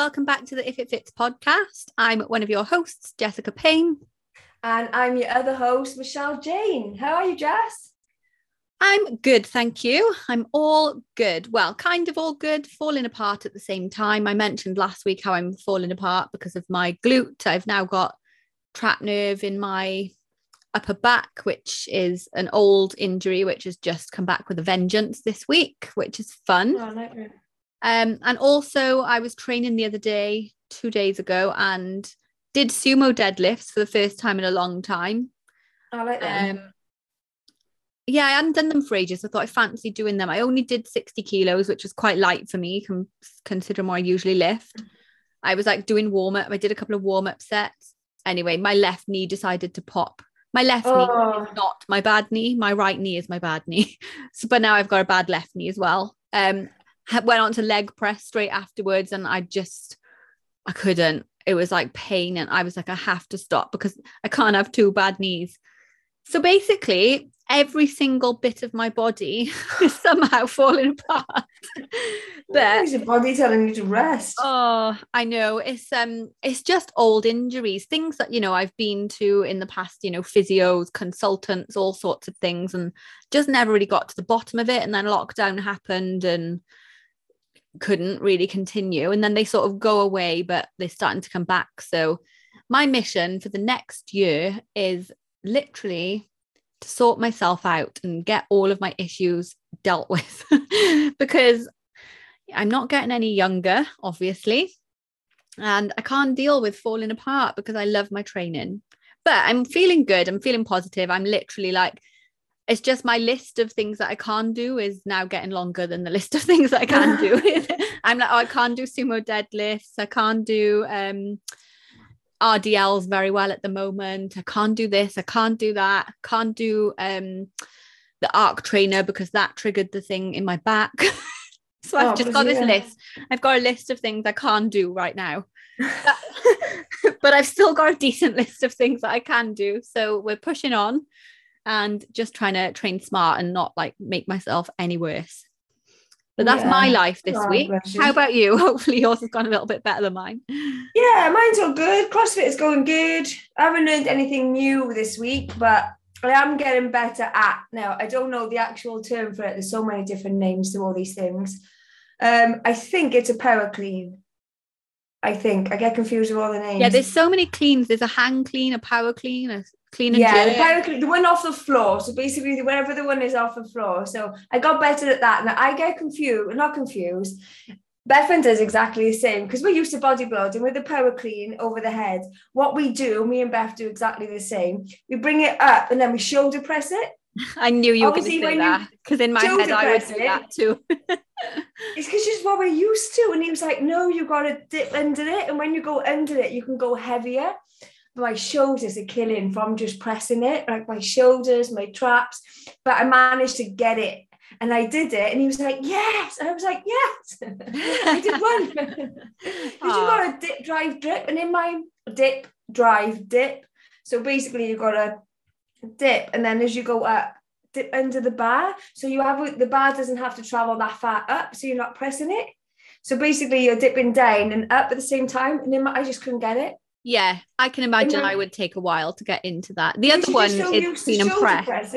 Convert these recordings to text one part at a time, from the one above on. welcome back to the If It Fits podcast. I'm one of your hosts, Jessica Payne. And I'm your other host, Michelle Jane. How are you, Jess? I'm good, thank you. I'm all good. Well, kind of all good, falling apart at the same time. I mentioned last week how I'm falling apart because of my glute. I've now got trapped nerve in my upper back, which is an old injury, which has just come back with a vengeance this week, which is fun. Oh, no. And also I was training the other day, 2 days ago, and did sumo deadlifts for the first time in a long time. I like them. Yeah, I hadn't done them for ages. I thought I fancied doing them. I only did 60 kilos, which was quite light for me, considering what I usually lift. I was like doing warm-up. I did a couple of warm-up sets. Anyway, my left knee decided to pop. My left knee is not my bad knee. My right knee is my bad knee. So, but now I've got a bad left knee as well. Went on to leg press straight afterwards, and I couldn't. It was like pain, and I was like, I have to stop because I can't have two bad knees. So basically, every single bit of my body is somehow falling apart. But is your body telling you to rest? Oh, I know. It's just old injuries, things that, you know, I've been to in the past, you know, physios, consultants, all sorts of things, and just never really got to the bottom of it. And then lockdown happened and couldn't really continue. And then they sort of go away, but they're starting to come back. So my mission for the next year is literally to sort myself out and get all of my issues dealt with because I'm not getting any younger, obviously, and I can't deal with falling apart because I love my training. But I'm feeling good, I'm feeling positive. I'm literally like, it's just my list of things that I can't do is now getting longer than the list of things that I can do. I'm like, oh, I can't do sumo deadlifts, I can't do RDLs very well at the moment. I can't do this, I can't do that, I can't do the arc trainer because that triggered the thing in my back. So I've just got this list. I've got a list of things I can't do right now. But I've still got a decent list of things that I can do. So we're pushing on and just trying to train smart and not like make myself any worse. But that's my life this week. Question. How about you? Hopefully yours has gone a little bit better than mine. Yeah, mine's all good. CrossFit is going good. I haven't learned anything new this week, but I am getting better at. Now, I don't know the actual term for it. There's so many different names to all these things. I think it's a power clean. I think. I get confused with all the names. Yeah, there's so many cleans. There's a hang clean, a power clean, a clean and jerk. Yeah, the power clean, the one off the floor. So basically, whenever the one is off the floor. So I got better at that. And I get confused, not confused. Bethan does exactly the same because we're used to bodybuilding with the power clean over the head. What we do, me and Beth do exactly the same. We bring it up and then we shoulder press it. I knew you were going to say that because in my head I would do that too. It's because it's what we're used to. And he was like, no, you got to dip under it. And when you go under it, you can go heavier. My shoulders are killing from just pressing it, like my shoulders, my traps. But I managed to get it. And I did it. And he was like, yes. And I was like, yes. I did one. Because you got to dip, drive, drip. And in my dip, drive, dip. So basically, you got to dip. And then as you go up, dip under the bar. So you have the bar doesn't have to travel that far up. So you're not pressing it. So basically, you're dipping down and up at the same time. And then I just couldn't get it. Yeah, I can imagine I would take a while to get into that. The other one is clean and press.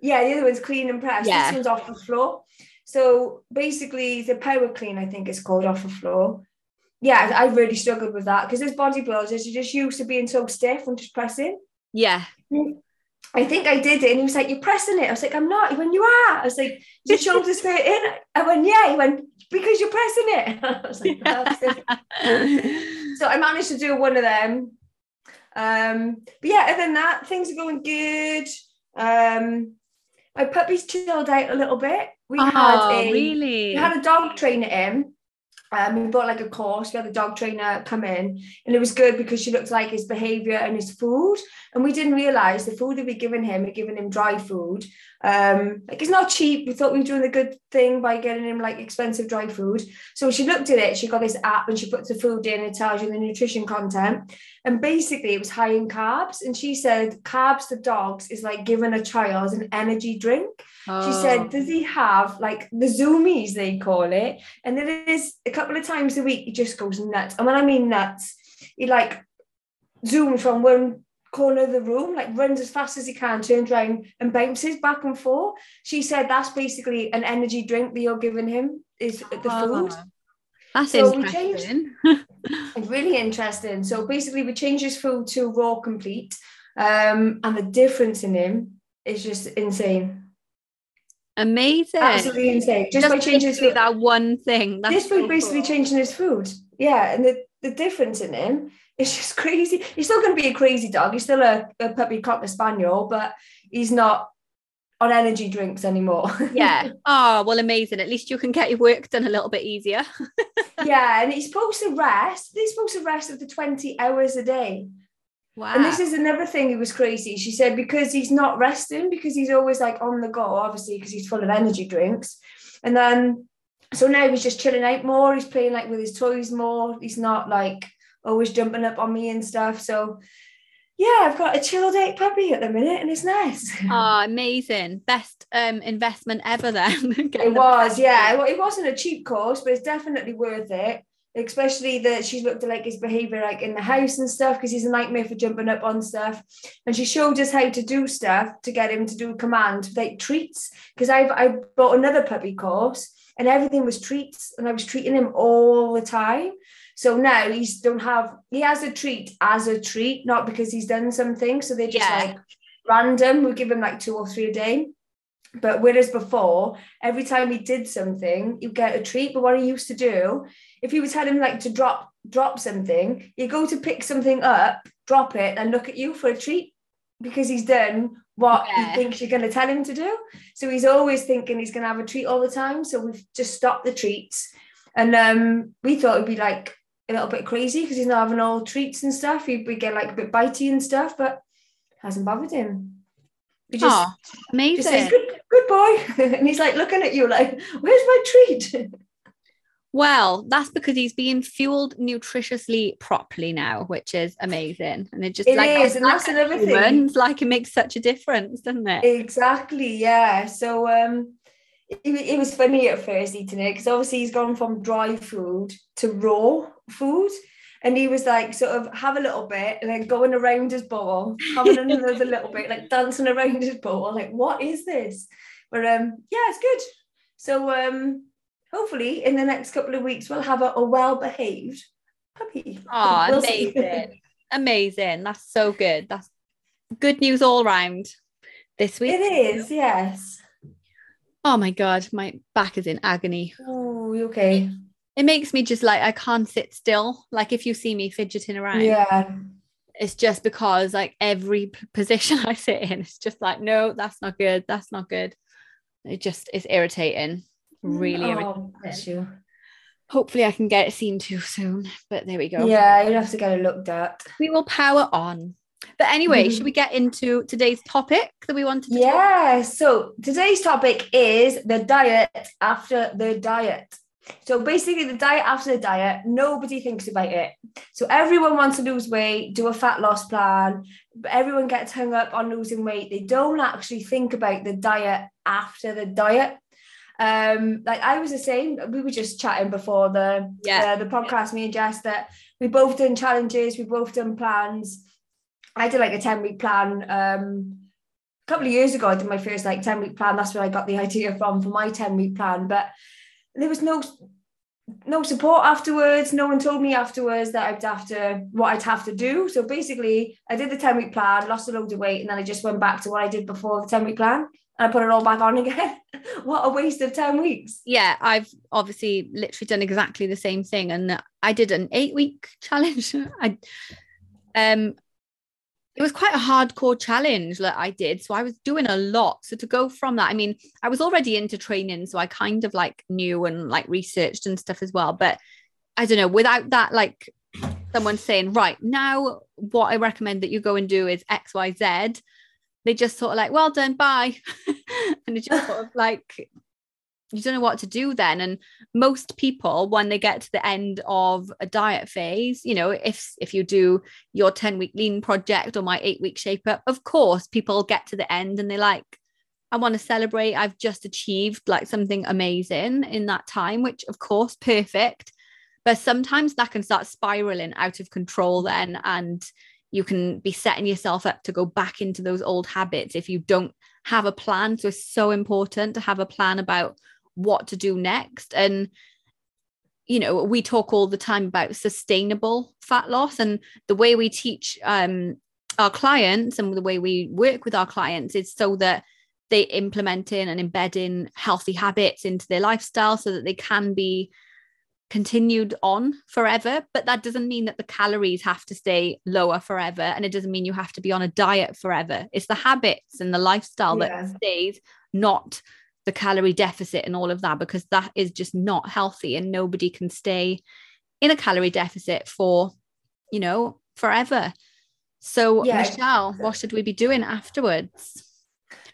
Yeah, the other one's clean and press. Yeah. This one's off the floor. So basically the power clean, I think it's called off the floor. Yeah, I really struggled with that because as bodybuilders, you're just used to being so stiff and just pressing. Yeah. I think I did it and he was like, you're pressing it. I was like, I'm not. He went, you are. I was like, your shoulders fit in. I went, yeah. He went, because you're pressing it. I was like, that's it. So I managed to do one of them. But yeah, other than that, things are going good. My puppy's chilled out a little bit. We had a dog trainer in. We bought like a course. We had a dog trainer come in, and it was good because she looked like his behavior and his food. And we didn't realize the food that we're giving him dry food. Like it's not cheap. We thought we were doing the good thing by getting him like expensive dry food. So she looked at it. She got this app and she puts the food in. It tells you the nutrition content. And basically it was high in carbs. And she said carbs to dogs is like giving a child an energy drink. Oh. She said, does he have like the zoomies, they call it? And it is a couple couple of times a week, he just goes nuts. And when I mean nuts, he like zooms from one corner of the room, like runs as fast as he can, turns around and bounces back and forth. She said that's basically an energy drink that you're giving him, is the food. That's so interesting. It's really interesting. So basically we changed his food to raw complete. And the difference in him is just insane. Amazing. Absolutely insane. Just by changing his food. That one thing. That's this food basically cool. Changing his food. Yeah. And the difference in him is just crazy. He's still going to be a crazy dog. He's still a puppy cocker spaniel, but he's not on energy drinks anymore. Yeah. Oh, well, amazing. At least you can get your work done a little bit easier. Yeah. And he's supposed to rest. He's supposed to rest up to 20 hours a day. Wow. And this is another thing that was crazy. She said, because he's not resting, because he's always like on the go, obviously, because he's full of energy drinks. And then, so now he's just chilling out more. He's playing like with his toys more. He's not like always jumping up on me and stuff. So yeah, I've got a chilled out puppy at the minute and it's nice. Oh, amazing. Best investment ever then. It was, yeah. It wasn't a cheap course, but it's definitely worth it. Especially that she's looked at like his behavior like in the house and stuff, because he's a nightmare for jumping up on stuff. And she showed us how to do stuff to get him to do command, like treats, because I bought another puppy course and everything was treats and I was treating him all the time. So now he has a treat as a treat, not because he's done something. So they're just like random. We give him like 2 or 3 a day. But whereas before, every time he did something, you'd get a treat. But what he used to do, if you would tell him like to drop something, you go to pick something up, drop it and look at you for a treat, because he's done what he thinks you're going to tell him to do. So he's always thinking he's going to have a treat all the time. So we've just stopped the treats. And we thought it'd be like a little bit crazy because he's not having all treats and stuff. He'd get like a bit bitey and stuff, but it hasn't bothered him. He just, amazing. Just says, good boy. And he's like looking at you like, where's my treat? Well, that's because he's being fueled nutritiously properly now, which is amazing. And that's another thing. Like it makes such a difference, doesn't it? Exactly, yeah. So it was funny at first eating it, because obviously he's gone from dry food to raw food. And he was like, sort of have a little bit and then going around his bowl, having another little bit, like dancing around his bowl. Like, what is this? But yeah, it's good. So hopefully in the next couple of weeks, we'll have a well-behaved puppy. Oh, we'll amazing. Amazing. That's so good. That's good news all round this week. It is, yes. Oh my God, my back is in agony. Oh, you okay? It makes me just like, I can't sit still. Like if you see me fidgeting around, it's just because like every position I sit in, it's just like, no, that's not good. That's not good. It just is irritating. Really irritating. Bless you. Hopefully I can get it seen to soon, but there we go. Yeah, you'll have to get it looked at. We will power on. But anyway, should we get into today's topic that we wanted to talk about? Yeah, so today's topic is the diet after the diet. So basically the diet after the diet, nobody thinks about it. So everyone wants to lose weight, do a fat loss plan, but everyone gets hung up on losing weight. They don't actually think about the diet after the diet. Like I was the same. We were just chatting before the podcast, me and Jess, that we both done challenges, we both done plans. I did like a 10-week plan. A couple of years ago, I did my first like 10-week plan. That's where I got the idea from for my 10-week plan. But there was no support afterwards. No one told me afterwards that I'd have to do. So basically I did the 10-week plan, lost a load of weight, and then I just went back to what I did before the 10-week plan and I put it all back on again. What a waste of 10 weeks. Yeah, I've obviously literally done exactly the same thing. And I did an 8-week challenge. It was quite a hardcore challenge that I did. So I was doing a lot. So to go from that, I mean, I was already into training. So I kind of like knew and like researched and stuff as well. But I don't know, without that, like someone saying, right now, what I recommend that you go and do is X, Y, Z. They just sort of like, well done, bye. And it's just sort of like, you don't know what to do then. And most people, when they get to the end of a diet phase, you know, if you do your 10-week lean project or my 8-week shape up, of course, people get to the end and they're like, I want to celebrate. I've just achieved like something amazing in that time, which of course, perfect. But sometimes that can start spiraling out of control then, and you can be setting yourself up to go back into those old habits if you don't have a plan. So it's so important to have a plan about what to do next. And, you know, we talk all the time about sustainable fat loss, and the way we teach our clients and the way we work with our clients is so that they implement in and embed in healthy habits into their lifestyle so that they can be continued on forever. But that doesn't mean that the calories have to stay lower forever, and it doesn't mean you have to be on a diet forever. It's the habits and the lifestyle that stays, not the calorie deficit and all of that, because that is just not healthy, and nobody can stay in a calorie deficit for, you know, forever. So Michelle, what should we be doing afterwards?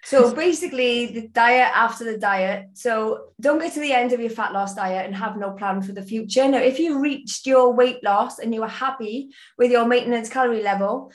So basically the diet after the diet. So don't get to the end of your fat loss diet and have no plan for the future. Now, if you reached your weight loss and you were happy with your maintenance calorie level,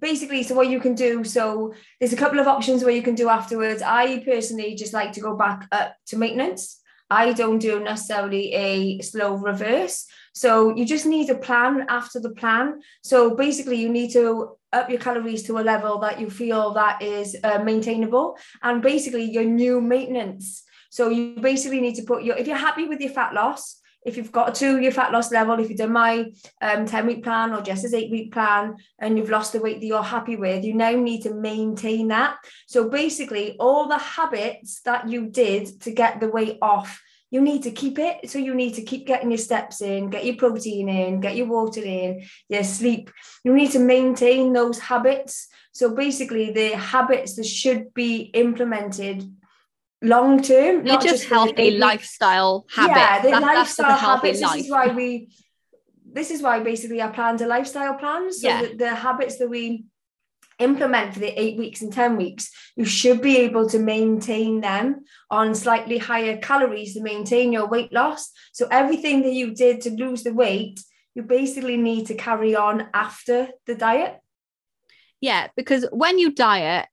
basically, so what you can do, so there's a couple of options where you can do afterwards. I personally just like to go back up to maintenance. I don't do necessarily a slow reverse. So you just need a plan after the plan. So basically you need to up your calories to a level that you feel that is maintainable, and basically your new maintenance. So you basically need to put your, if you're happy with your fat loss, if you've got to your fat loss level, if you've done my 10-week plan or Jess's 8-week plan, and you've lost the weight that you're happy with, you now need to maintain that. So basically all the habits that you did to get the weight off, you need to keep it. So you need to keep getting your steps in, get your protein in, get your water in, your sleep. You need to maintain those habits. So basically the habits that should be implemented long-term, not just healthy lifestyle habits. Yeah, the lifestyle habits. This is why basically I planned a lifestyle plan. So that the habits that we implement for the 8 weeks and 10 weeks, you should be able to maintain them on slightly higher calories to maintain your weight loss. So everything that you did to lose the weight, you basically need to carry on after the diet. Yeah, because when you diet,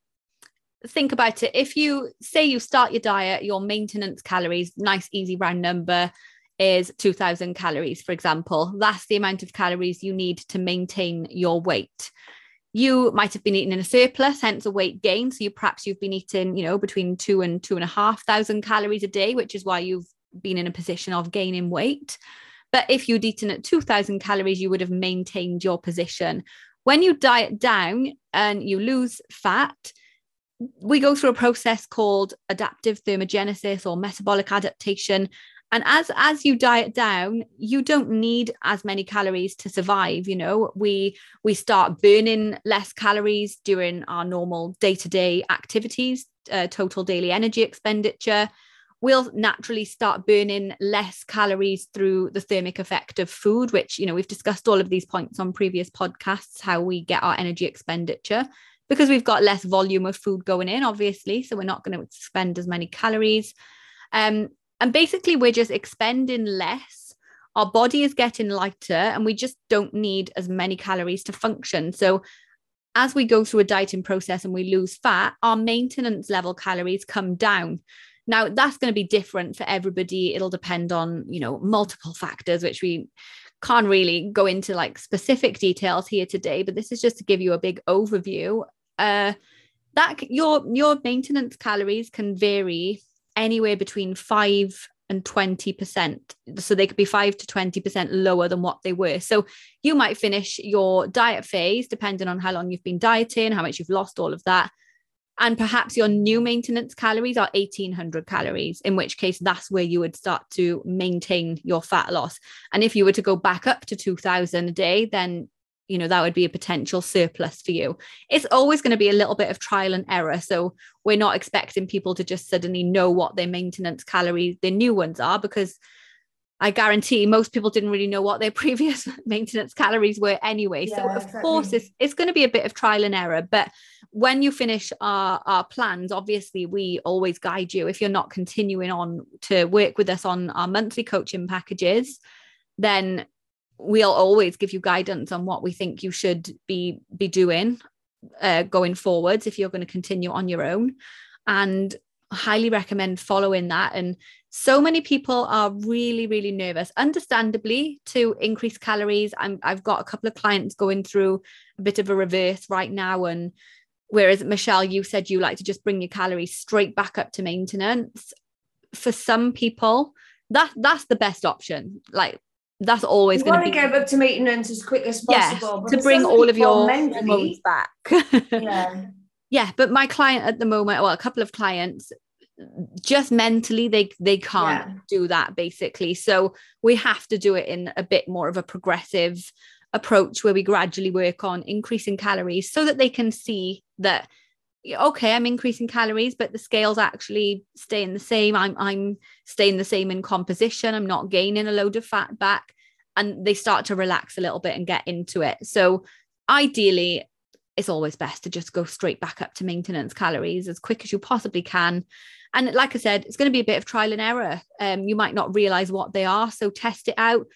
think about it. If you say you start your diet, your maintenance calories, nice, easy round number is 2000 calories, for example. That's the amount of calories you need to maintain your weight. You might have been eating in a surplus, hence a weight gain. So you've been eating, you know, between 2,000 and 2,500 calories a day, which is why you've been in a position of gaining weight. But if you'd eaten at 2000 calories, you would have maintained your position. When you diet down and you lose fat, we go through a process called adaptive thermogenesis or metabolic adaptation. And as you diet down, you don't need as many calories to survive. You know, we start burning less calories during our normal day-to-day activities, total daily energy expenditure. We'll naturally start burning less calories through the thermic effect of food, which, you know, we've discussed all of these points on previous podcasts, how we get our energy expenditure, because we've got less volume of food going in, obviously. So we're not going to expend as many calories. And basically, we're just expending less. Our body is getting lighter and we just don't need as many calories to function. So as we go through a dieting process and we lose fat, our maintenance level calories come down. Now, that's going to be different for everybody. It'll depend on, you know, multiple factors, which we can't really go into like specific details here today, but this is just to give you a big overview. That your maintenance calories can vary anywhere between 5 and 20%. So they could be 5 to 20% lower than what they were. So you might finish your diet phase, depending on how long you've been dieting, how much you've lost, all of that. And perhaps your new maintenance calories are 1800 calories, in which case that's where you would start to maintain your fat loss. And if you were to go back up to 2000 a day, then, you know, that would be a potential surplus for you. It's always going to be a little bit of trial and error. So we're not expecting people to just suddenly know what their maintenance calories, their new ones are, because I guarantee most people didn't really know what their previous maintenance calories were anyway. Yeah, so of course it's going to be a bit of trial and error, but when you finish our plans, obviously we always guide you. If you're not continuing on to work with us on our monthly coaching packages, then we'll always give you guidance on what we think you should be doing going forwards if you're going to continue on your own. And highly recommend following that and So many people are really, really nervous, understandably, to increase calories. I've got a couple of clients going through a bit of a reverse right now. And whereas, Michelle, you said you like to just bring your calories straight back up to maintenance. For some people, that's the best option. Like, that's always going to be. You want to go back to maintenance as quick as possible. Yes, to bring all of your hormones back. Yeah. Yeah, but my client at the moment, well, a couple of clients, just mentally they can't do that, basically. So we have to do it in a bit more of a progressive approach where we gradually work on increasing calories so that they can see that, okay, I'm increasing calories, but the scale's actually staying the same. I'm staying the same in composition. I'm not gaining a load of fat back. And they start to relax a little bit and get into it. So ideally, it's always best to just go straight back up to maintenance calories as quick as you possibly can. And like I said, it's going to be a bit of trial and error. You might not realize what they are. So test it out,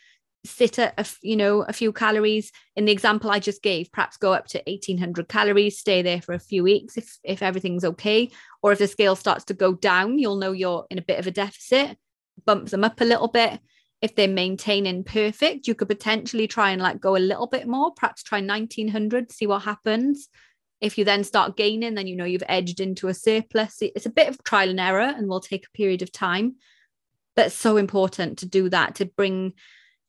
sit at, a few calories. In the example I just gave, perhaps go up to 1800 calories, stay there for a few weeks if everything's okay. Or if the scale starts to go down, you'll know you're in a bit of a deficit, bump them up a little bit. If they're maintaining perfect, you could potentially try and go a little bit more, perhaps try 1900, see what happens. If you then start gaining, then you've edged into a surplus. It's a bit of trial and error and will take a period of time. But it's so important to do that, to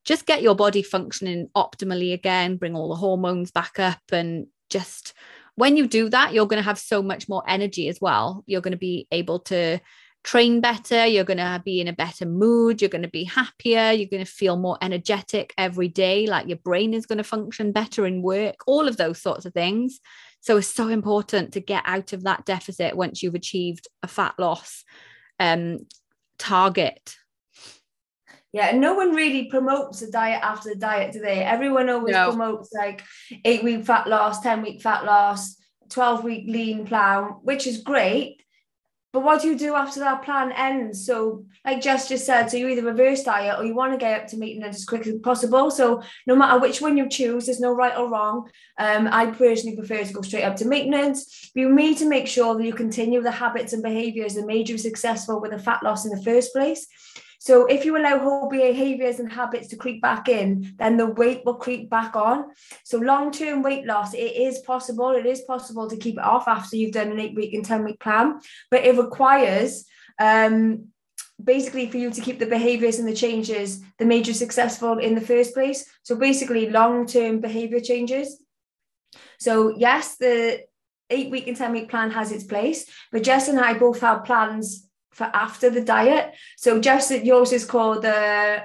just get your body functioning optimally again, bring all the hormones back up. And just when you do that, you're going to have so much more energy as well. You're going to be able to train better, you're going to be in a better mood, you're going to be happier, you're going to feel more energetic every day, like your brain is going to function better in work, all of those sorts of things. So it's so important to get out of that deficit once you've achieved a fat loss target. Yeah, no one really promotes a diet after a diet, do they? Everyone always promotes 8-week fat loss, 10-week fat loss, 12-week lean plan, which is great. But what do you do after that plan ends? So like Jess just said, so you either reverse diet or you want to get up to maintenance as quickly as possible. So no matter which one you choose, there's no right or wrong. I personally prefer to go straight up to maintenance. You need to make sure that you continue the habits and behaviours that made you successful with a fat loss in the first place. So if you allow whole behaviours and habits to creep back in, then the weight will creep back on. So long-term weight loss, it is possible. It is possible to keep it off after you've done an 8-week and 10-week plan, but it requires basically for you to keep the behaviours and the changes that made you successful in the first place. So basically long-term behaviour changes. So yes, the 8-week and 10-week plan has its place, but Jess and I both have plans for after the diet. So Jess, yours is called the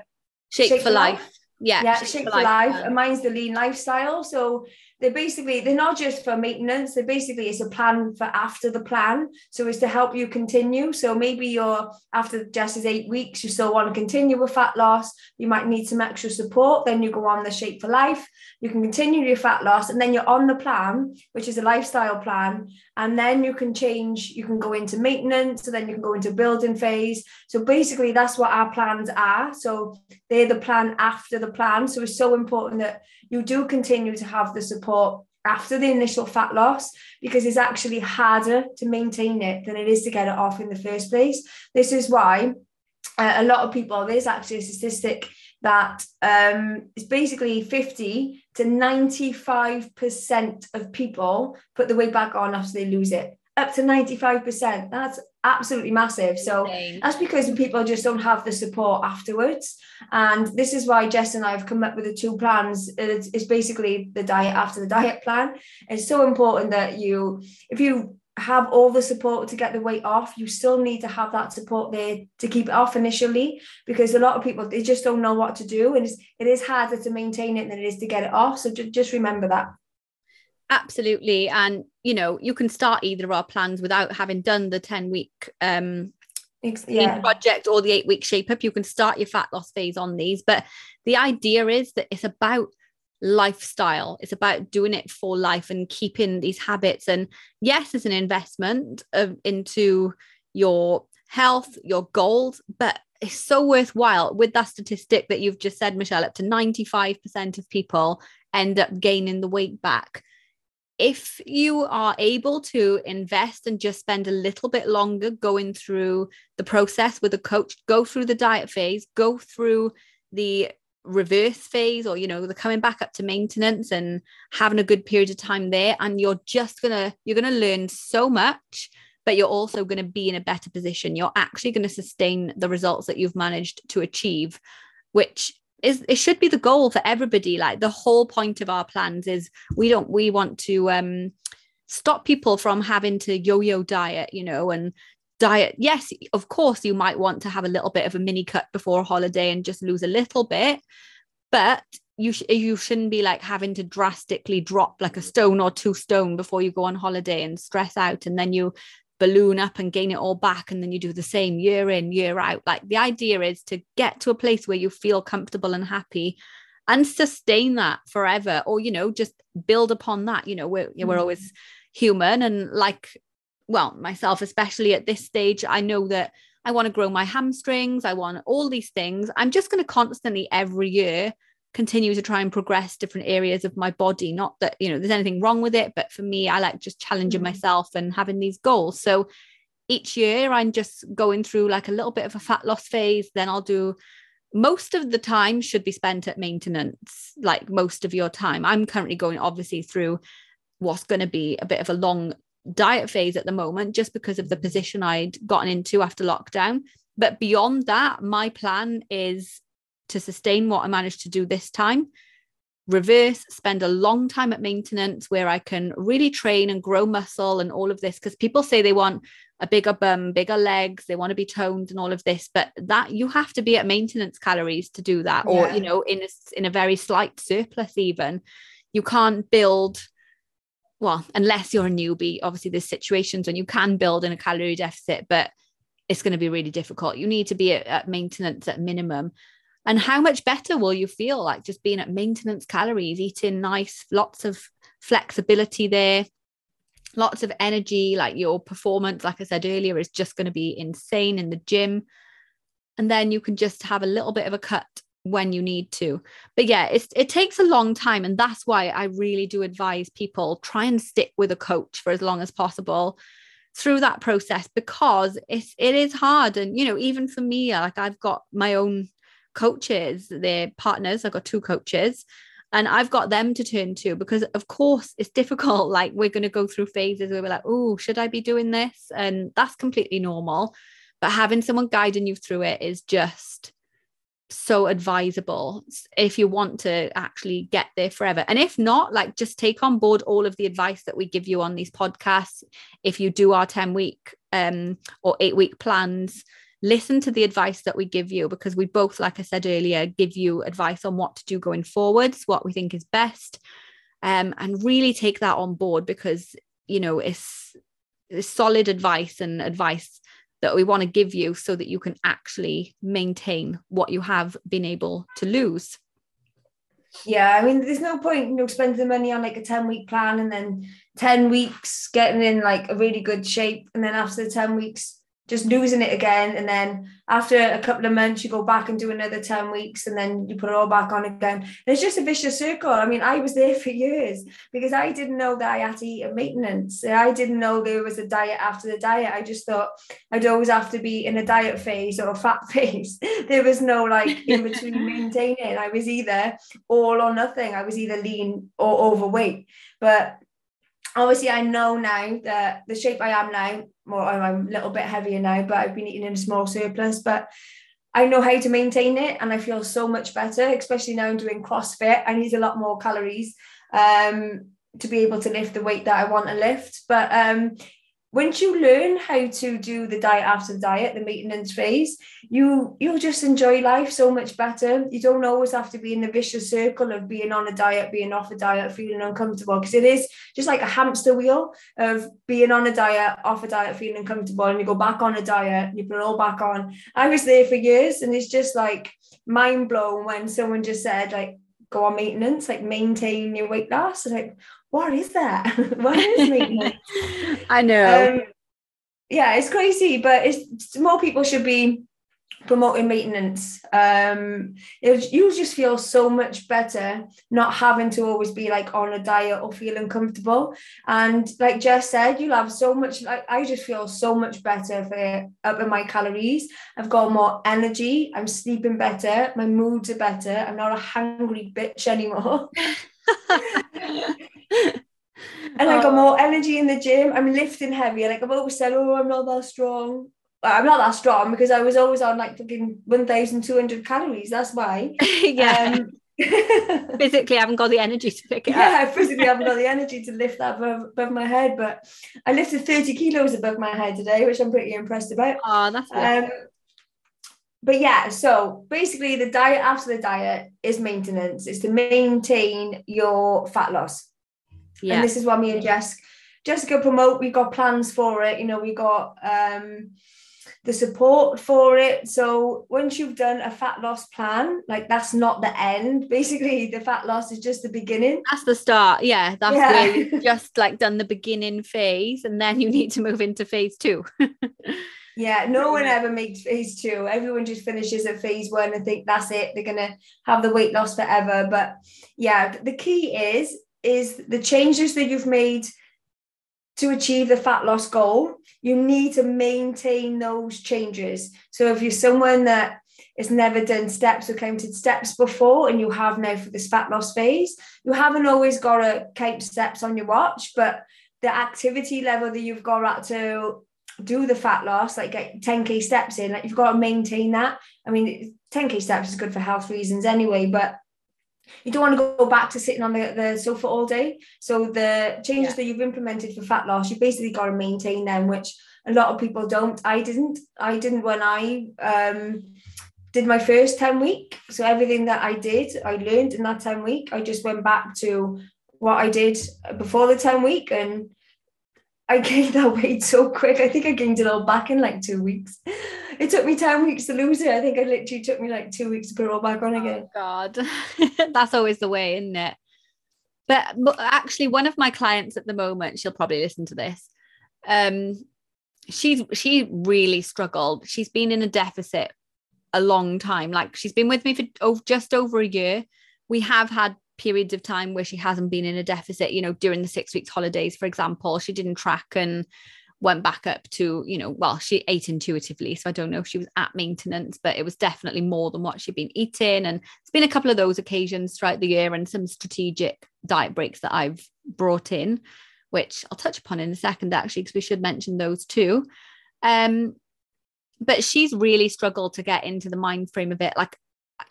Shake for Life. Yeah, Shake for Life. And mine's the Lean Lifestyle. So they're not just for maintenance. They're basically, it's a plan for after the plan. So it's to help you continue. So maybe after Jess's 8 weeks, you still want to continue with fat loss. You might need some extra support. Then you go on the Shake for Life. You can continue your fat loss. And then you're on the plan, which is a lifestyle plan. And then you can change. You can go into maintenance. So then you can go into building phase. So basically, that's what our plans are. So they're the plan after the plan. So it's so important that you do continue to have the support after the initial fat loss, because it's actually harder to maintain it than it is to get it off in the first place. This is why a lot of people, there's actually a statistic that it's basically 50 to 95% of people put the weight back on after they lose it. Up to 95%. That's absolutely massive. So that's because people just don't have the support afterwards. And this is why Jess and I have come up with the two plans. It's basically the diet after the diet plan. It's so important that if you have all the support to get the weight off, you still need to have that support there to keep it off initially, because a lot of people, they just don't know what to do. And it is harder to maintain it than it is to get it off. So just remember that. Absolutely. And, you can start either of our plans without having done the 10-week project or the 8-week shape up. You can start your fat loss phase on these. But the idea is that it's about lifestyle. It's about doing it for life and keeping these habits. And yes, it's an investment into your health, your goals, but it's so worthwhile. With that statistic that you've just said, Michelle, up to 95% of people end up gaining the weight back. if you are able to invest and just spend a little bit longer going through the process with a coach, go through the diet phase, go through the reverse phase, or, you know, the coming back up to maintenance and having a good period of time there. And you're going to learn so much, but you're also going to be in a better position. You're actually going to sustain the results that you've managed to achieve, which it should be the goal for everybody. Like, the whole point of our plans is we want to stop people from having to yo-yo diet, you know, and diet. Yes, of course, you might want to have a little bit of a mini cut before a holiday and just lose a little bit, but you shouldn't be like having to drastically drop like a stone or 2 stone before you go on holiday and stress out, and then you balloon up and gain it all back, and then you do the same year in, year out. Like, the idea is to get to a place where you feel comfortable and happy and sustain that forever, or, you know, just build upon that. You know, we're always human, and like, well, myself especially at this stage, I know that I want to grow my hamstrings, I want all these things. I'm just going to constantly every year continue to try and progress different areas of my body. Not that, you know, there's anything wrong with it, but for me, I like just challenging myself and having these goals. So each year I'm just going through like a little bit of a fat loss phase. Then I'll do, most of the time should be spent at maintenance. Like, most of your time, I'm currently going obviously through what's going to be a bit of a long diet phase at the moment, just because of the position I'd gotten into after lockdown. But beyond that, my plan is to sustain what I managed to do this time, reverse, spend a long time at maintenance where I can really train and grow muscle and all of this, because people say they want a bigger bum, bigger legs, they want to be toned and all of this, but that you have to be at maintenance calories to do that, or, you know, in a very slight surplus even. You can't build, well, unless you're a newbie, obviously there's situations when you can build in a calorie deficit, but it's going to be really difficult. You need to be at maintenance at minimum. And how much better will you feel like just being at maintenance calories, eating nice, lots of flexibility there, lots of energy? Like, your performance, like I said earlier, is just going to be insane in the gym. And then you can just have a little bit of a cut when you need to. But yeah, it takes a long time. And that's why I really do advise people try and stick with a coach for as long as possible through that process, because it is hard. And, you know, even for me, like, I've got my own coaches, their partners. I've got 2 coaches, and I've got them to turn to, because of course it's difficult. Like, we're going to go through phases where we're like, oh, should I be doing this? And that's completely normal, but having someone guiding you through it is just so advisable if you want to actually get there forever. And if not, like, just take on board all of the advice that we give you on these podcasts. If you do our 10-week or 8-week plans, listen to the advice that we give you, because we both, like I said earlier, give you advice on what to do going forwards, what we think is best, and really take that on board, because, you know, it's solid advice, and advice that we want to give you so that you can actually maintain what you have been able to lose. Yeah, I mean, there's no point, you know, spending the money on like a 10-week plan and then 10 weeks getting in like a really good shape, and then after the 10 weeks, just losing it again. And then after a couple of months, you go back and do another 10 weeks, and then you put it all back on again. And it's just a vicious circle. I mean, I was there for years because I didn't know that I had to eat at maintenance. I didn't know there was a diet after the diet. I just thought I'd always have to be in a diet phase or a fat phase. There was no like in between maintaining. I was either all or nothing. I was either lean or overweight. But obviously, I know now that the shape I am now, more, I'm a little bit heavier now, but I've been eating in a small surplus, but I know how to maintain it, and I feel so much better, especially now I'm doing CrossFit. I need a lot more calories to be able to lift the weight that I want to lift. But once you learn how to do the diet after the diet, the maintenance phase, you'll just enjoy life so much better. You don't always have to be in the vicious circle of being on a diet, being off a diet, feeling uncomfortable, because it is just like a hamster wheel of being on a diet, off a diet, feeling uncomfortable, and you go back on a diet, and you put it all back on. I was there for years, and it's just like mind blown when someone just said like, go on maintenance, like maintain your weight loss. It's like, what is that? What is maintenance? I know. Yeah, it's crazy, but it's more people should be promoting maintenance. You'll just feel so much better not having to always be like on a diet or feeling comfortable. And like Jess said, you'll have so much, like, I just feel so much better for upping my calories. I've got more energy. I'm sleeping better. My moods are better. I'm not a hangry bitch anymore. And I got more energy in the gym. I'm lifting heavier. Like I've always said, oh, I'm not that strong. I'm not that strong because I was always on like fucking 1,200 calories. That's why. Yeah. Physically, I haven't got the energy to pick it up. Yeah, physically, I haven't got the energy to lift that above my head. But I lifted 30 kilos above my head today, which I'm pretty impressed about. Oh, that's good. But yeah, so basically the diet after the diet is maintenance. It's to maintain your fat loss. Yeah. And this is what me and Jessica promote. We've got plans for it. You know, we got the support for it. So once you've done a fat loss plan, like that's not the end. Basically, the fat loss is just the beginning. That's the start. Yeah, that's where you've just like done the beginning phase, and then you need to move into phase two. Yeah, no one ever makes phase two. Everyone just finishes at phase one and think that's it. They're gonna have the weight loss forever. But yeah, the key is the changes that you've made to achieve the fat loss goal, you need to maintain those changes. So if you're someone that has never done steps or counted steps before, and you have now for this fat loss phase, you haven't always got to count steps on your watch, but the activity level that you've got at to do the fat loss, like get 10k steps in, like you've got to maintain that. I mean, 10k steps is good for health reasons anyway, but you don't want to go back to sitting on the sofa all day. So the changes that you've implemented for fat loss, you basically got to maintain them, which a lot of people don't. I didn't when I did my first 10 week. So everything that I did, I learned in that 10 week. I just went back to what I did before the 10 week and I gained that weight so quick. I think I gained it all back in like 2 weeks. It took me 10 weeks to lose it. I think it literally took me like 2 weeks to put it all back on again. Oh, God. That's always the way, isn't it? But actually, one of my clients at the moment, she'll probably listen to this. She really struggled. She's been in a deficit a long time. Like she's been with me for just over a year. We have had periods of time where she hasn't been in a deficit, you know, during the 6 weeks holidays, for example, she didn't track and went back up to, you know, well, she ate intuitively. So I don't know if she was at maintenance, but it was definitely more than what she'd been eating. And it's been a couple of those occasions throughout the year and some strategic diet breaks that I've brought in, which I'll touch upon in a second, actually, because we should mention those too. But she's really struggled to get into the mind frame of it. Like,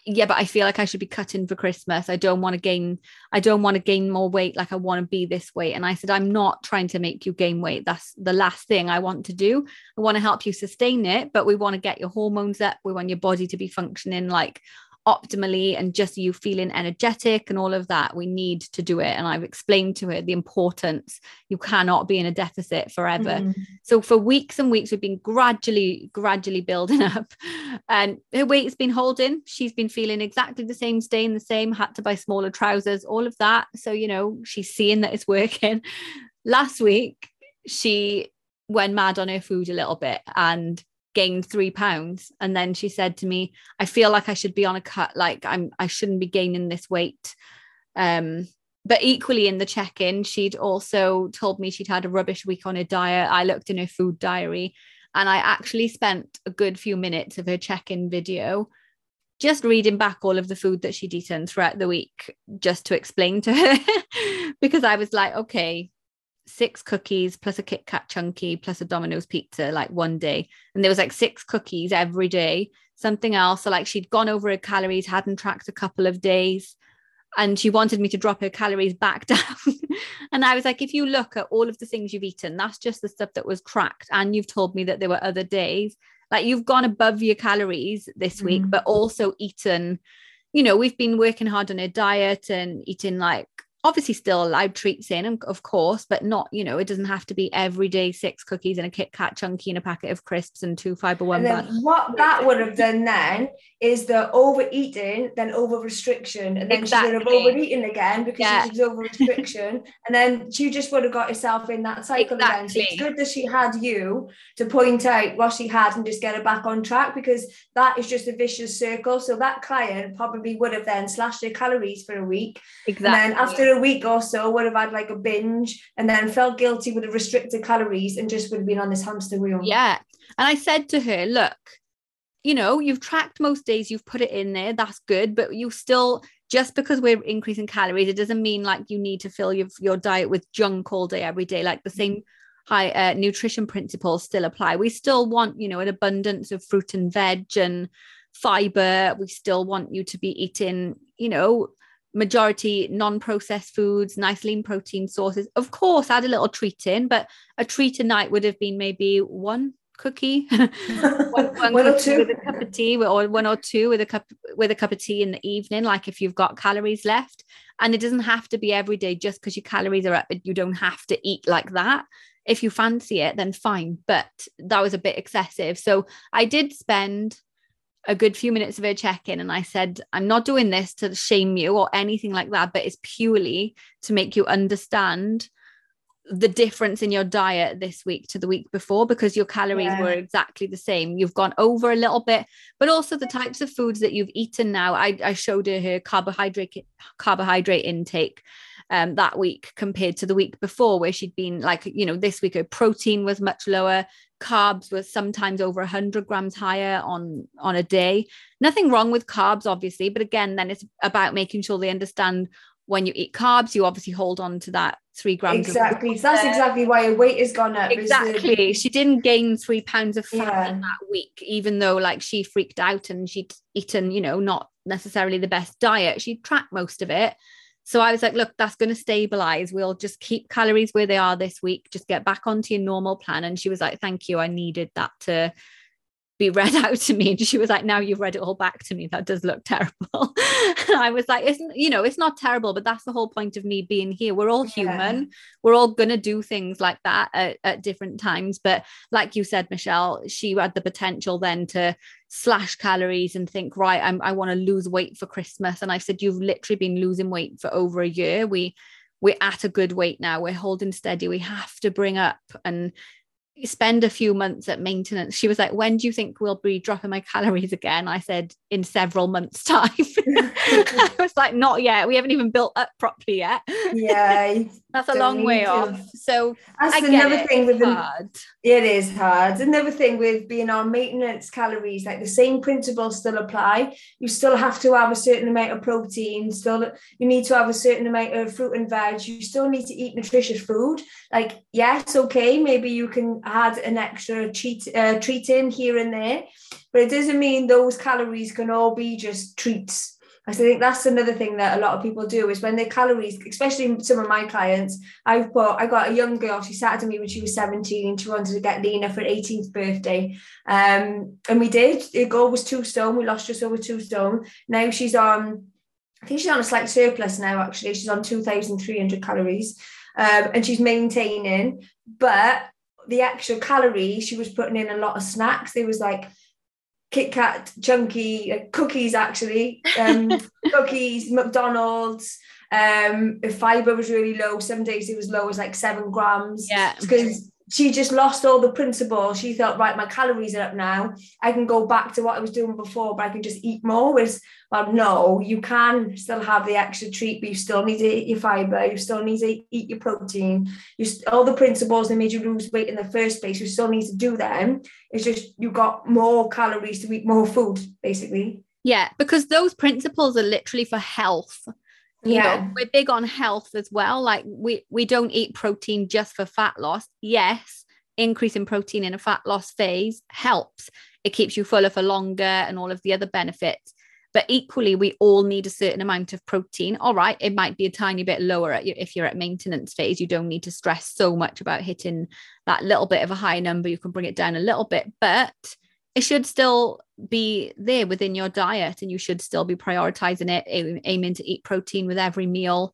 yeah, but I feel like I should be cutting for Christmas. I don't want to gain more weight. Like I want to be this weight. And I said, I'm not trying to make you gain weight. That's the last thing I want to do. I want to help you sustain it, but we want to get your hormones up. We want your body to be functioning like optimally and just you feeling energetic and all of that. We need to do it. And I've explained to her the importance. You cannot be in a deficit forever. Mm-hmm. So for weeks and weeks, we've been gradually building up and her weight's been holding. She's been feeling exactly the same, staying the same, had to buy smaller trousers, all of that. So, you know, she's seeing that it's working. Last week, she went mad on her food a little bit and gained 3 pounds. And then she said to me, I feel like I should be on a cut, like I shouldn't be gaining this weight. But equally in the check-in, she'd also told me she'd had a rubbish week on her diet. I looked in her food diary and I actually spent a good few minutes of her check-in video just reading back all of the food that she'd eaten throughout the week, just to explain to her, because I was like, okay, 6 cookies plus a Kit Kat chunky plus a Domino's pizza like one day, and there was like 6 cookies every day, something else. So like she'd gone over her calories, hadn't tracked a couple of days, and she wanted me to drop her calories back down. And I was like, if you look at all of the things you've eaten, that's just the stuff that was tracked, and you've told me that there were other days like you've gone above your calories this week, but also eaten, you know, we've been working hard on her diet and eating like obviously still allowed treats in, of course, but not, you know, it doesn't have to be every day 6 cookies and a Kit Kat chunky and a packet of crisps and 2 Fibre One buns. What that would have done then is the overeating, then over restriction, and then she would have overeaten again because she was over restriction, and then she just would have got herself in that cycle again. So it's good that she had you to point out what she had and just get her back on track, because that is just a vicious circle. So that client probably would have then slashed their calories for a week, and then after a week or so would have had like a binge and then felt guilty, would have restricted calories, and just would have been on this hamster wheel. Yeah. And I said to her, look, you know, you've tracked most days, you've put it in there, that's good, but you still, just because we're increasing calories, it doesn't mean like you need to fill your diet with junk all day every day. Like the same high nutrition principles still apply. We still want, you know, an abundance of fruit and veg and fiber. We still want you to be eating, you know, majority non-processed foods, nice lean protein sources. Of course, add a little treat in, but a treat a night would have been maybe 1 cookie, one or two with a cup of tea, or 1 or 2 with a cup of tea in the evening, like if you've got calories left. And it doesn't have to be every day. Just because your calories are up, you don't have to eat like that. If you fancy it, then fine, but that was a bit excessive. So I did spend a good few minutes of her check-in, and I said, I'm not doing this to shame you or anything like that, but it's purely to make you understand the difference in your diet this week to the week before, because your calories were exactly the same. You've gone over a little bit, but also the types of foods that you've eaten now. I showed her carbohydrate intake that week compared to the week before, where she'd been like, you know, this week her protein was much lower, carbs was sometimes over 100 grams higher on a day. Nothing wrong with carbs, obviously, but again, then it's about making sure they understand when you eat carbs, you obviously hold on to that 3 grams. Exactly. So that's exactly why her weight has gone up. Exactly. She didn't gain 3 pounds of fat in that week, even though like she freaked out and she'd eaten, you know, not necessarily the best diet. She tracked most of it. So I was like, look, that's going to stabilize. We'll just keep calories where they are this week. Just get back onto your normal plan. And she was like, thank you. I needed that to be read out to me. And she was like, now you've read it all back to me. That does look terrible. And I was like, it's not terrible, but that's the whole point of me being here. We're all human. We're all going to do things like that at different times. But like you said, Michelle, she had the potential then to slash calories and think, right, I want to lose weight for Christmas. And I said, you've literally been losing weight for over a year. We're at a good weight now. We're holding steady. We have to bring up and spend a few months at maintenance. She was like, when do you think we'll be dropping my calories again? I said, in several months' time. I was like, not yet. We haven't even built up properly yet. Yeah. That's a long way off. So that's another thing with hard. It is hard. Another thing with being on maintenance calories, like the same principles still apply. You still have to have a certain amount of protein, still you need to have a certain amount of fruit and veg. You still need to eat nutritious food. Like, yes, okay, maybe you can add an extra treat in here and there, but it doesn't mean those calories can all be just treats. I think that's another thing that a lot of people do is when their calories, especially some of my clients, I got a young girl, she sat to me when she was 17 and she wanted to get leaner for her 18th birthday. And we did. Her goal was 2 stone. We lost just over 2 stone. Now she's on, I think she's on a slight surplus now, actually. She's on 2,300 calories and she's maintaining. But the extra calories, she was putting in a lot of snacks. There was like Kit Kat, chunky cookies, actually, cookies, McDonald's. Fiber was really low. Some days it was low as like 7 grams. Yeah, because she just lost all the principle. She thought, right, my calories are up now. I can go back to what I was doing before, but I can just eat more. Whereas, well, no, you can still have the extra treat, but you still need to eat your fiber. You still need to eat your protein. All the principles that made you lose weight in the first place, you still need to do them. It's just you got more calories to eat more food, basically. Yeah, because those principles are literally for health. You know, we're big on health as well. Like we don't eat protein just for fat loss. Yes, increasing protein in a fat loss phase helps. It keeps you fuller for longer and all of the other benefits. But equally, we all need a certain amount of protein. All right, it might be a tiny bit lower if you're at maintenance phase. You don't need to stress so much about hitting that little bit of a high number. You can bring it down a little bit, but it should still be there within your diet and you should still be prioritizing it, aiming to eat protein with every meal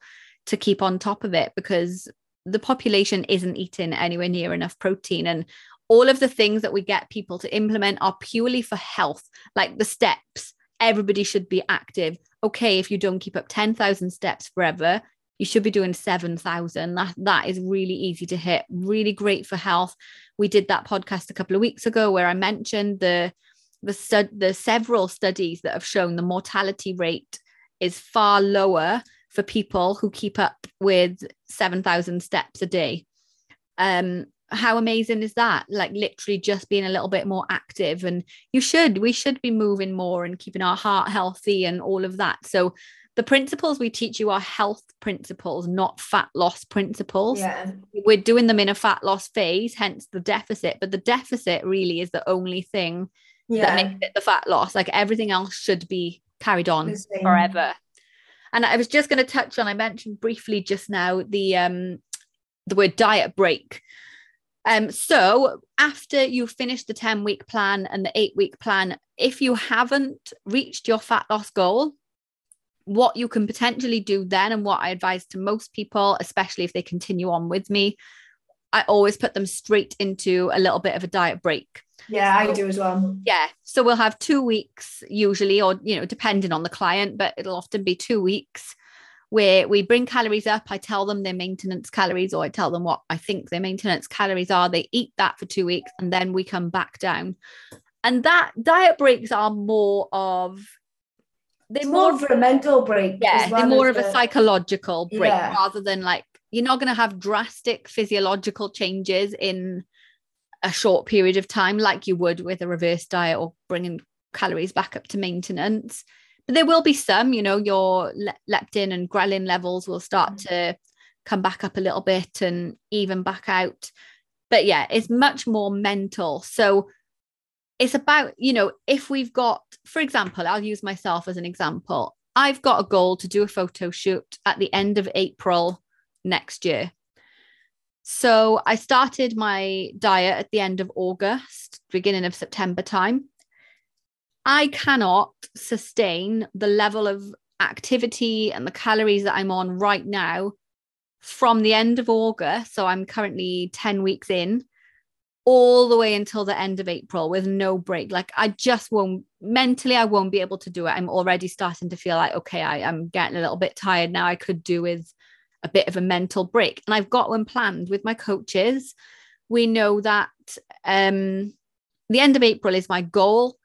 to keep on top of it, because the population isn't eating anywhere near enough protein. And all of the things that we get people to implement are purely for health, like the steps. Everybody should be active. Okay, if you don't keep up 10,000 steps forever, you should be doing 7,000. That is really easy to hit, really great for health. We did that podcast a couple of weeks ago where I mentioned the several studies that have shown the mortality rate is far lower for people who keep up with 7,000 steps a day. How amazing is that? Like literally just being a little bit more active, and we should be moving more and keeping our heart healthy and all of that. So the principles we teach you are health principles, not fat loss principles. Yeah. We're doing them in a fat loss phase, hence the deficit. But the deficit really is the only thing that makes it the fat loss. Like everything else should be carried on forever. And I was just going to touch on, I mentioned briefly just now the word diet break. So after you finish the 10-week plan and the 8-week plan, if you haven't reached your fat loss goal, what you can potentially do then, and what I advise to most people, especially if they continue on with me, I always put them straight into a little bit of a diet break. Yeah, so, I do as well. Yeah. So we'll have 2 weeks usually, or, you know, depending on the client, but it'll often be 2 weeks where we bring calories up. I tell them their maintenance calories, or I tell them what I think their maintenance calories are. They eat that for 2 weeks and then we come back down. And that diet breaks are more of, it's more of a mental break. Yeah. They're more of a psychological break rather than like, you're not going to have drastic physiological changes in a short period of time like you would with a reverse diet or bringing calories back up to maintenance. But there will be some, you know, your leptin and ghrelin levels will start to come back up a little bit and even back out. But yeah, it's much more mental. So it's about, you know, if we've got, for example, I'll use myself as an example. I've got a goal to do a photo shoot at the end of April next year. So I started my diet at the end of August, beginning of September time. I cannot sustain the level of activity and the calories that I'm on right now from the end of August. So I'm currently 10 weeks in, all the way until the end of April with no break. Like I just won't, mentally, I won't be able to do it. I'm already starting to feel like, okay, I'm getting a little bit tired now. I could do with a bit of a mental break. And I've got one planned with my coaches. We know that the end of April is my goal.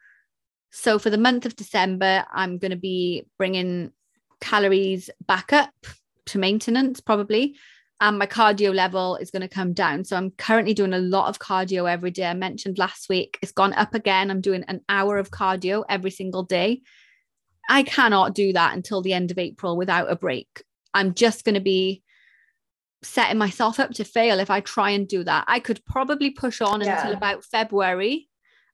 So for the month of December, I'm going to be bringing calories back up to maintenance probably. And my cardio level is going to come down. So I'm currently doing a lot of cardio every day. I mentioned last week, it's gone up again. I'm doing an hour of cardio every single day. I cannot do that until the end of April without a break. I'm just going to be setting myself up to fail if I try and do that. I could probably push on until about February,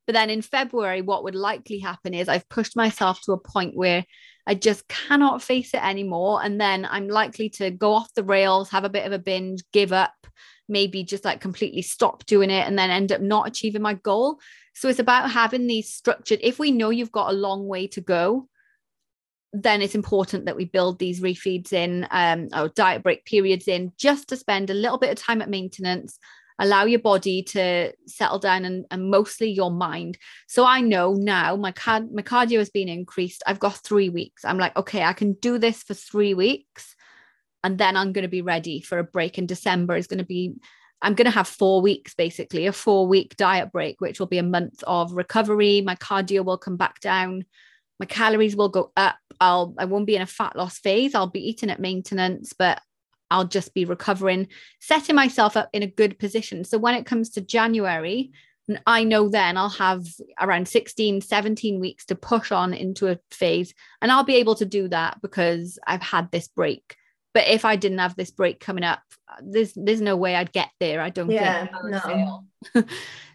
but then in February, what would likely happen is I've pushed myself to a point where I just cannot face it anymore. And then I'm likely to go off the rails, have a bit of a binge, give up, maybe just like completely stop doing it and then end up not achieving my goal. So it's about having these structured, if we know you've got a long way to go, then it's important that we build these refeeds in, or diet break periods in, just to spend a little bit of time at maintenance, allow your body to settle down and mostly your mind. So I know now my cardio has been increased. I've got 3 weeks. I'm like, okay, I can do this for 3 weeks and then I'm going to be ready for a break. And December is going to be, I'm going to have 4 weeks, basically a 4-week diet break, which will be a month of recovery. My cardio will come back down. My calories will go up. I won't be in a fat loss phase. I'll be eating at maintenance, but I'll just be recovering, setting myself up in a good position. So when it comes to January, I know then I'll have around 16, 17 weeks to push on into a phase, and I'll be able to do that because I've had this break. But if I didn't have this break coming up, there's no way I'd get there. I don't think.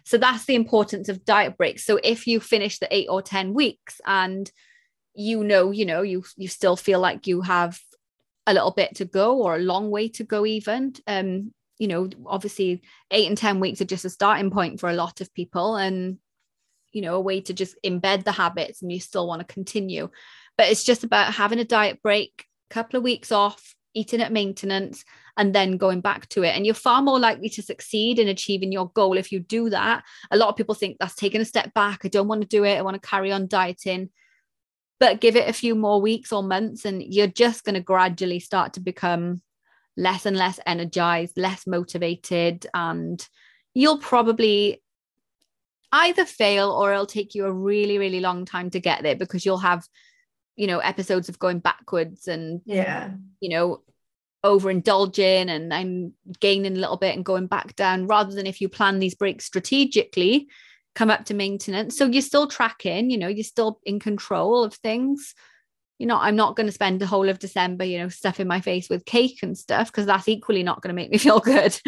So that's the importance of diet breaks. So if you finish the 8 or 10 weeks and you know, you still feel like you have a little bit to go or a long way to go even, you know, obviously 8 and 10 weeks are just a starting point for a lot of people, and, you know, a way to just embed the habits and you still want to continue. But it's just about having a diet break, couple of weeks off, eating at maintenance, and then going back to it. And you're far more likely to succeed in achieving your goal if you do that. A lot of people think that's taking a step back. I don't want to do it. I want to carry on dieting. But give it a few more weeks or months, and you're just going to gradually start to become less and less energized, less motivated, and you'll probably either fail or it'll take you a really, really long time to get there, because you'll have, you know, episodes of going backwards and, yeah, you know, overindulging and gaining a little bit and going back down, rather than if you plan these breaks strategically, come up to maintenance. So you're still tracking, you know, you're still in control of things. You know, I'm not going to spend the whole of December, you know, stuffing my face with cake and stuff, because that's equally not going to make me feel good.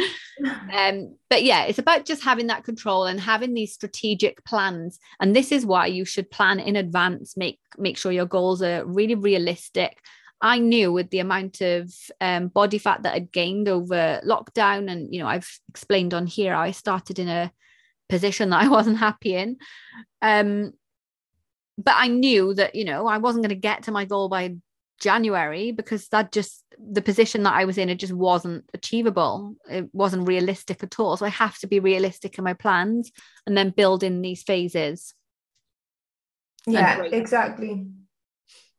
But yeah, it's about just having that control and having these strategic plans. And this is why you should plan in advance, make sure your goals are really realistic. I knew with the amount of body fat that I'd gained over lockdown, and, you know, I've explained on here, I started in a position that I wasn't happy in. But I knew that, you know, I wasn't going to get to my goal by January, because that just, the position that I was in, it just wasn't achievable. It wasn't realistic at all. So I have to be realistic in my plans and then build in these phases. Yeah, exactly.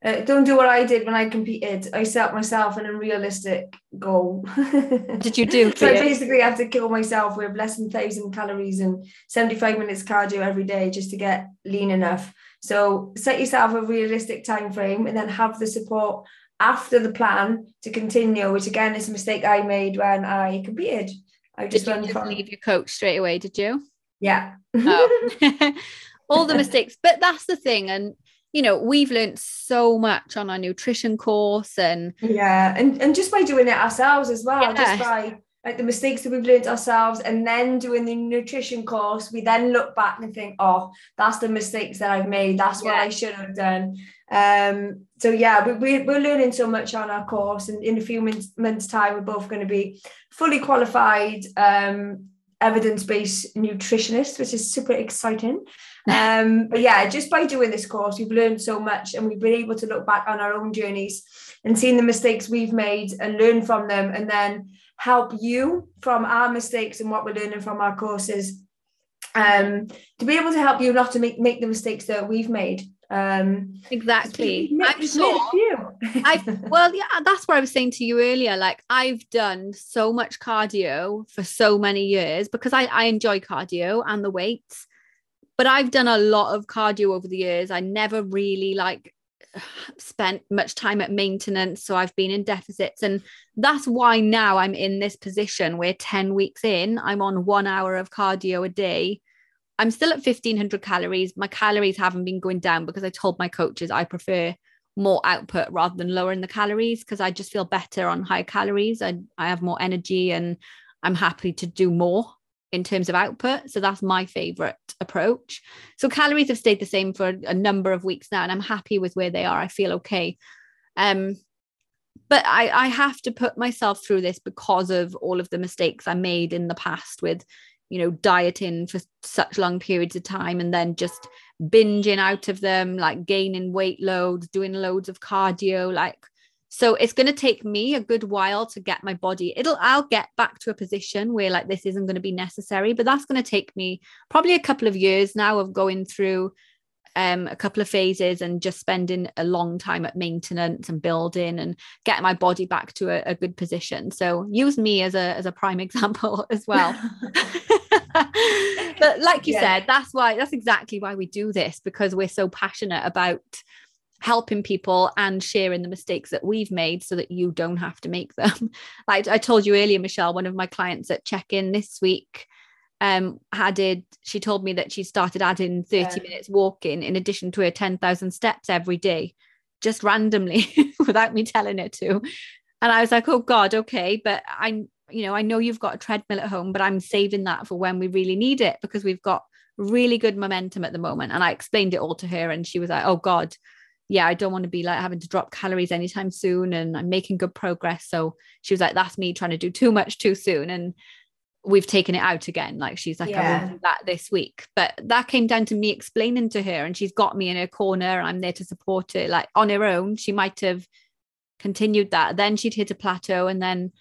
Don't do what I did when I competed. I set myself an unrealistic goal. Did you do? So I basically have to kill myself with less than 1,000 calories and 75 minutes cardio every day just to get lean enough. So set yourself a realistic time frame, and then have the support after the plan to continue, which again is a mistake I made when I competed. I just didn't leave your coach straight away, did you? Yeah. Oh. All the mistakes. But that's the thing. And, you know, we've learned so much on our nutrition course, and yeah, and just by doing it ourselves as well. Yes. Just by like the mistakes that we've learned ourselves, and then doing the nutrition course, we then look back and think, oh, that's the mistakes that I've made. That's what I should have done. So yeah, we're learning so much on our course, and in a few months' time, we're both going to be fully qualified, evidence-based nutritionists, which is super exciting. But yeah, just by doing this course, we've learned so much, and we've been able to look back on our own journeys and seen the mistakes we've made and learn from them, and then help you from our mistakes and what we're learning from our courses, to be able to help you not to make the mistakes that we've made. Exactly. I'm sure. Well, yeah, that's what I was saying to you earlier. Like, I've done so much cardio for so many years because I enjoy cardio and the weights, but I've done a lot of cardio over the years. I never really like spent much time at maintenance, so I've been in deficits, and that's why now I'm in this position where 10 weeks in, I'm on 1 hour of cardio a day. I'm still at 1500 calories. My calories haven't been going down because I told my coaches I prefer more output rather than lowering the calories, because I just feel better on high calories. I have more energy and I'm happy to do more in terms of output. So that's my favorite approach. So calories have stayed the same for a number of weeks now, and I'm happy with where they are. I feel okay. But I have to put myself through this because of all of the mistakes I made in the past with, you know, dieting for such long periods of time and then just binging out of them, like gaining weight loads, doing loads of cardio, like, so it's going to take me a good while to get my body. I'll get back to a position where like this isn't going to be necessary, but that's going to take me probably a couple of years now of going through a couple of phases and just spending a long time at maintenance and building and get my body back to a good position. So use me as a prime example as well. But like you said, that's exactly why we do this, because we're so passionate about helping people and sharing the mistakes that we've made so that you don't have to make them. Like I told you earlier, Michelle, one of my clients at check-in this week, she told me that she started adding 30 minutes walking in addition to her 10,000 steps every day, just randomly without me telling her to. And I was like, oh God, okay. But I know you've got a treadmill at home, but I'm saving that for when we really need it, because we've got really good momentum at the moment. And I explained it all to her, and she was like, oh God, yeah, I don't want to be like having to drop calories anytime soon, and I'm making good progress. So she was like, that's me trying to do too much too soon. And we've taken it out again. Like she's like, I will do that this week. But that came down to me explaining to her, and she's got me in her corner. I'm there to support her. Like on her own, she might have continued that. Then she'd hit a plateau, and then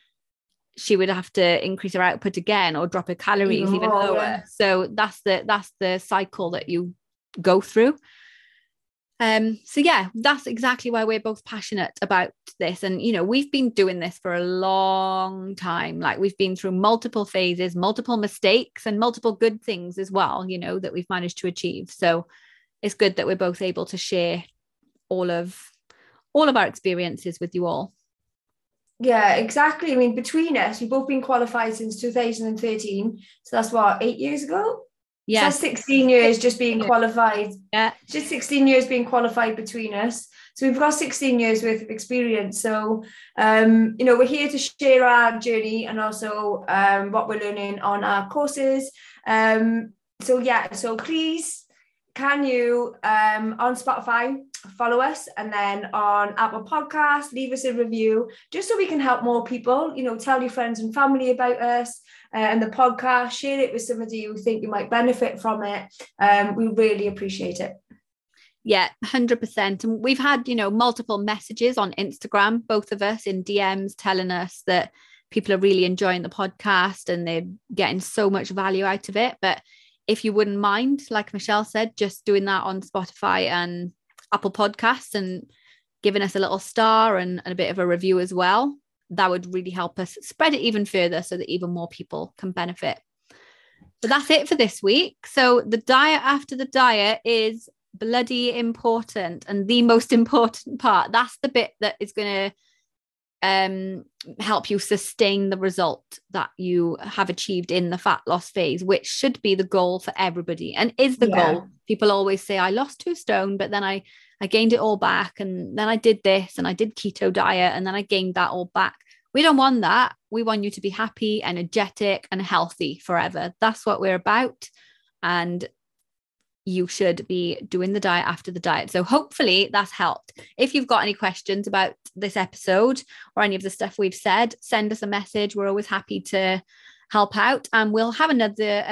she would have to increase her output again or drop her calories even lower. Yeah. So that's the cycle that you go through. So yeah, that's exactly why we're both passionate about this. And, you know, we've been doing this for a long time. Like, we've been through multiple phases, multiple mistakes, and multiple good things as well, you know, that we've managed to achieve. So it's good that we're both able to share all of our experiences with you all. Yeah, exactly. I mean, between us, we've both been qualified since 2013. So that's what, 8 years ago? Yeah. So 16 years just being qualified. Yeah. Just 16 years being qualified between us. So we've got 16 years worth of experience. So, you know, we're here to share our journey and also what we're learning on our courses. So, yeah, so please, can you on Spotify follow us, and then on Apple Podcasts leave us a review, just so we can help more people. You know, tell your friends and family about us and the podcast. Share it with somebody who think you might benefit from it. We really appreciate it. Yeah, 100%. And we've had, you know, multiple messages on Instagram, both of us, in DMs, telling us that people are really enjoying the podcast and they're getting so much value out of it. But if you wouldn't mind, like Michelle said, just doing that on Spotify and Apple Podcasts and giving us a little star and a bit of a review as well, that would really help us spread it even further so that even more people can benefit. But that's it for this week. So the diet after the diet is bloody important, and the most important part. That's the bit that is going to help you sustain the result that you have achieved in the fat loss phase, which should be the goal for everybody, and is the goal. People always say, I lost 2 stone, but then I gained it all back, and then I did this, and I did keto diet, and then I gained that all back. We don't want that. We want you to be happy, energetic, and healthy forever. That's what we're about, and you should be doing the diet after the diet. So hopefully that's helped. If you've got any questions about this episode or any of the stuff we've said, send us a message. We're always happy to help out. And we'll have another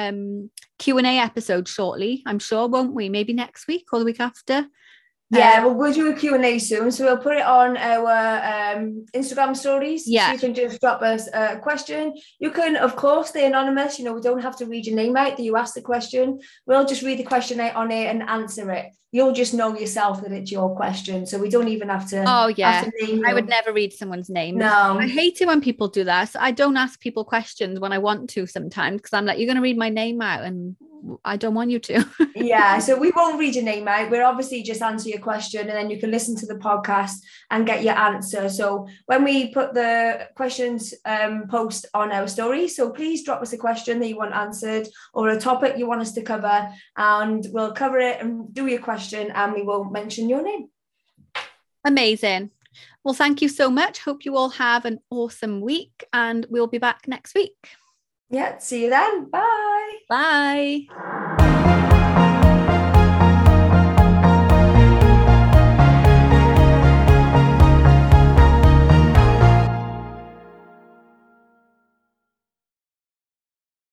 Q&A episode shortly, I'm sure, won't we? Maybe next week or the week after. Yeah, we'll do a Q&A soon. So we'll put it on our Instagram stories. Yeah. So you can just drop us a question. You can, of course, stay anonymous. You know, we don't have to read your name out that you asked the question. We'll just read the question out on it and answer it. You'll just know yourself that it's your question. So we don't even have to. Oh, yeah. I would never read someone's name. No. I hate it when people do that. So I don't ask people questions when I want to sometimes, because I'm like, you're going to read my name out, and I don't want you to. Yeah, so we won't read your name out. We'll obviously just answer your question, and then you can listen to the podcast and get your answer. So when we put the questions post on our story, so please drop us a question that you want answered or a topic you want us to cover, and we'll cover it and do your question, and we will mention your name. Amazing. Well, thank you so much. Hope you all have an awesome week, and we'll be back next week. Yeah, see you then. Bye. Bye.